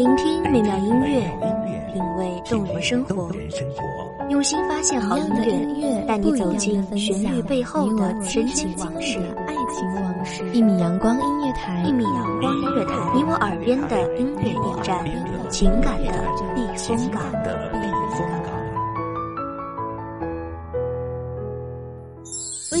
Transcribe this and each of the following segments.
聆听美妙音乐，品味动人生活，用心发现好音乐，带你走进旋律背后的深情往事。一米阳光音乐台，你我耳边的音乐驿站，情感的避风港。微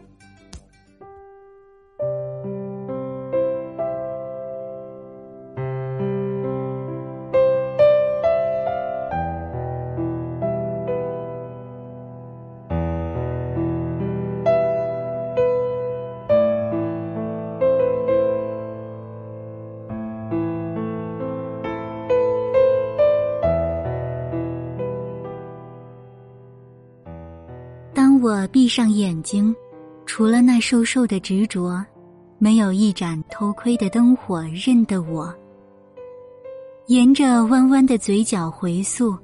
我闭上眼睛，除了那瘦瘦的执着，没有一盏偷窥的灯火认得我。沿着弯弯的嘴角回溯，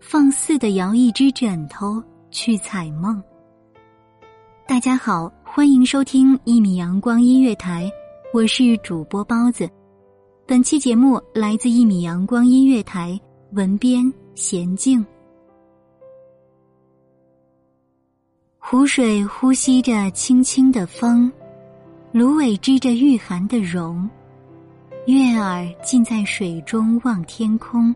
放肆地摇一只枕头去采梦。大家好，欢迎收听一米阳光音乐台，我是主播包子。本期节目来自一米阳光音乐台，文编娴静。湖水呼吸着轻轻的风，芦苇织着御寒的绒，月儿浸在水中望天空。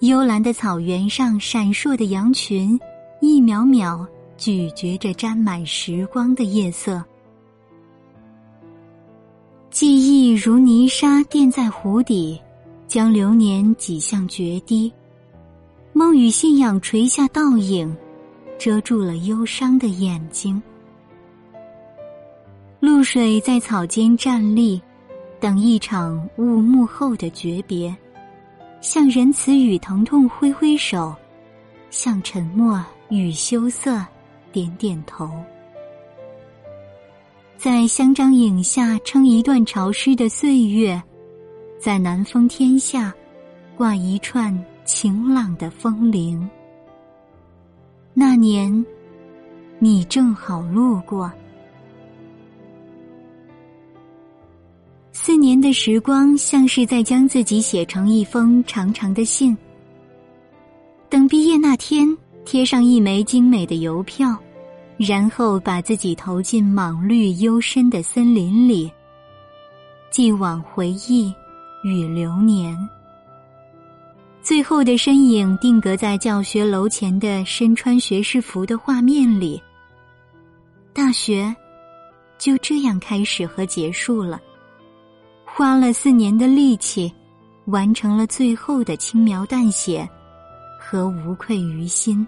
幽蓝的草原上闪烁的羊群，一秒秒咀嚼着沾满时光的夜色。记忆如泥沙垫在湖底，将流年挤向决堤。梦与信仰垂下倒影，遮住了忧伤的眼睛。露水在草间站立，等一场雾幕后的诀别，向仁慈与疼痛挥挥手，向沉默与羞涩点点头。在香樟影下撑一段潮湿的岁月，在南风天下挂一串晴朗的风铃。那年，你正好路过。4年的时光，像是在将自己写成一封长长的信。等毕业那天，贴上一枚精美的邮票，然后把自己投进莽绿幽深的森林里，寄往回忆与流年。最后的身影定格在教学楼前的身穿学士服的画面里。大学就这样开始和结束了，花了4年的力气，完成了最后的轻描淡写和无愧于心。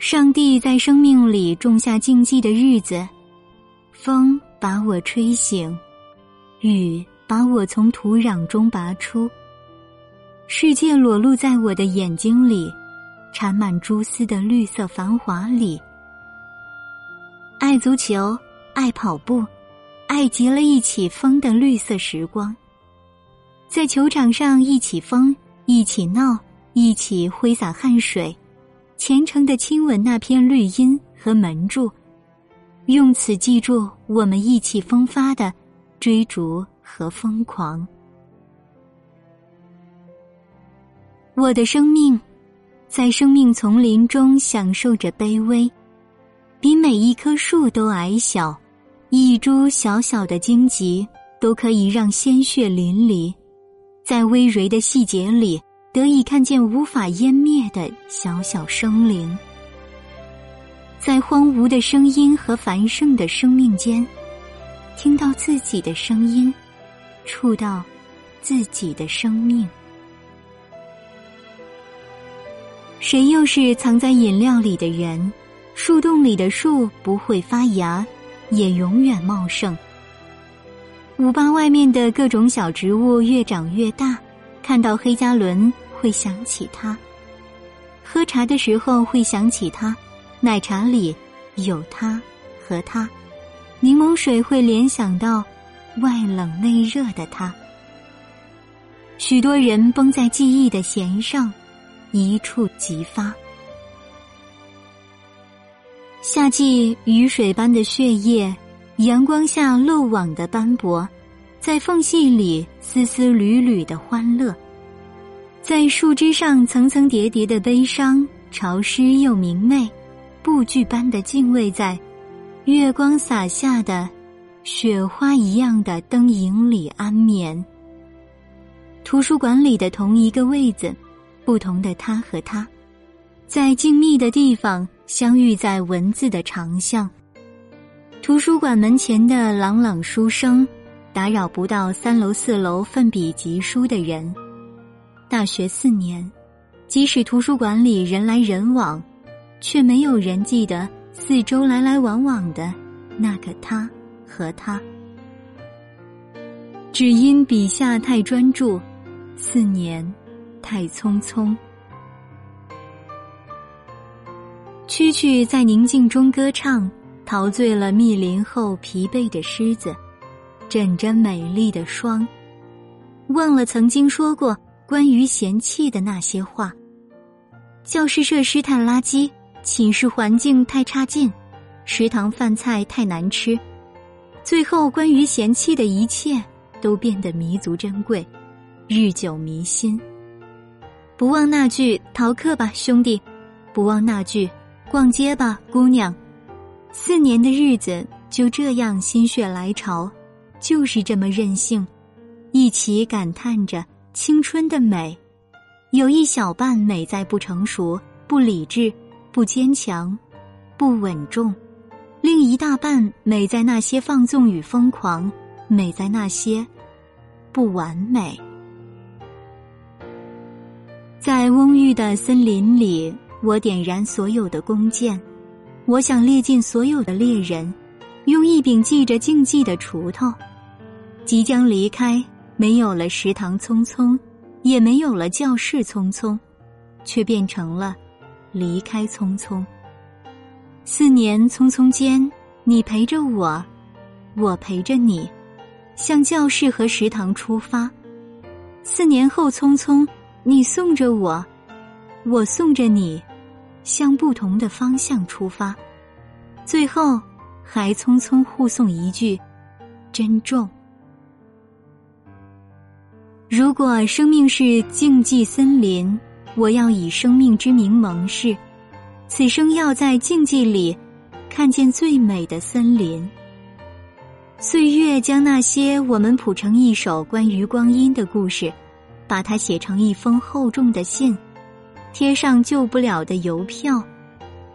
上帝在生命里种下禁忌的日子，风把我吹醒，雨把我从土壤中拔出，世界裸露在我的眼睛里，缠满蛛丝的绿色繁华里。爱足球，爱跑步，爱极了一起疯的绿色时光。在球场上一起疯，一起闹，一起挥洒汗水，虔诚地亲吻那片绿荫和门柱，用此记住我们意气风发的追逐和疯狂。我的生命在生命丛林中享受着卑微，比每一棵树都矮小，一株小小的荆棘都可以让鲜血淋漓，在微蕤的细节里得以看见无法湮灭的小小生灵。在荒芜的声音和繁盛的生命间，听到自己的声音，触到自己的生命。谁又是藏在饮料里的人？树洞里的树不会发芽，也永远茂盛。588外面的各种小植物越长越大，看到黑加仑会想起他，喝茶的时候会想起他，奶茶里有他和他，柠檬水会联想到外冷内热的他。许多人绷在记忆的弦上，一触即发。夏季雨水般的血液，阳光下漏网的斑驳，在缝隙里丝丝缕缕的欢乐，在树枝上层层叠叠的悲伤，潮湿又明媚，布剧般的敬畏在月光洒下的雪花一样的灯影里安眠。图书馆里的同一个位子，不同的他和他，在静谧的地方相遇在文字的长巷。图书馆门前的朗朗书声，打扰不到三楼四楼奋笔疾书的人。大学4年，即使图书馆里人来人往，却没有人记得四周来来往往的那个他和他。只因笔下太专注，4年太匆匆。蛐蛐在宁静中歌唱，陶醉了密林后疲惫的狮子，枕着美丽的霜，忘了曾经说过关于嫌弃的那些话。教室设施太垃圾，寝室环境太差劲，食堂饭菜太难吃，最后关于嫌弃的一切都变得弥足珍贵，日久弥新。不忘那句逃课吧兄弟，不忘那句逛街吧姑娘。4年的日子就这样心血来潮，就是这么任性，一起感叹着青春的美。有一小半美在不成熟、不理智、不坚强、不稳重，另一大半美在那些放纵与疯狂，美在那些不完美。在蓊郁的森林里，我点燃所有的弓箭，我想猎尽所有的猎人，用一柄系着竞技的锄头。即将离开，没有了食堂匆匆，也没有了教室匆匆，却变成了离开匆匆。4年匆匆间，你陪着我，我陪着你，向教室和食堂出发。4年后匆匆，你送着我，我送着你，向不同的方向出发，最后还匆匆互送一句珍重。如果生命是竞技森林，我要以生命之名盟誓，此生要在竞技里看见最美的森林。岁月将那些我们谱成一首关于光阴的故事，把它写成一封厚重的信，贴上救不了的邮票，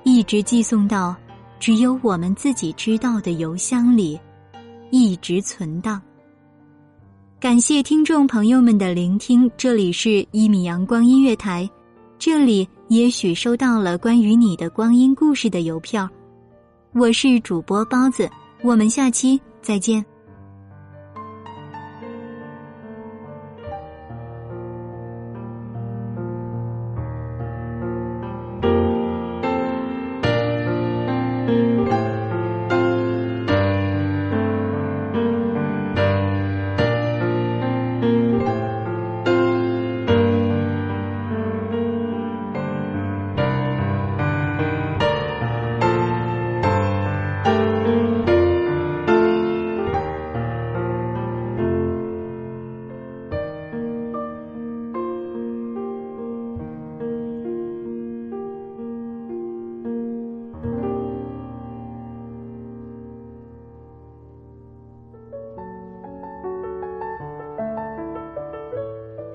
一直寄送到只有我们自己知道的邮箱里，一直存档。感谢听众朋友们的聆听，这里是1米阳光音乐台，这里也许收到了关于你的光阴故事的邮票。我是主播包子，我们下期再见。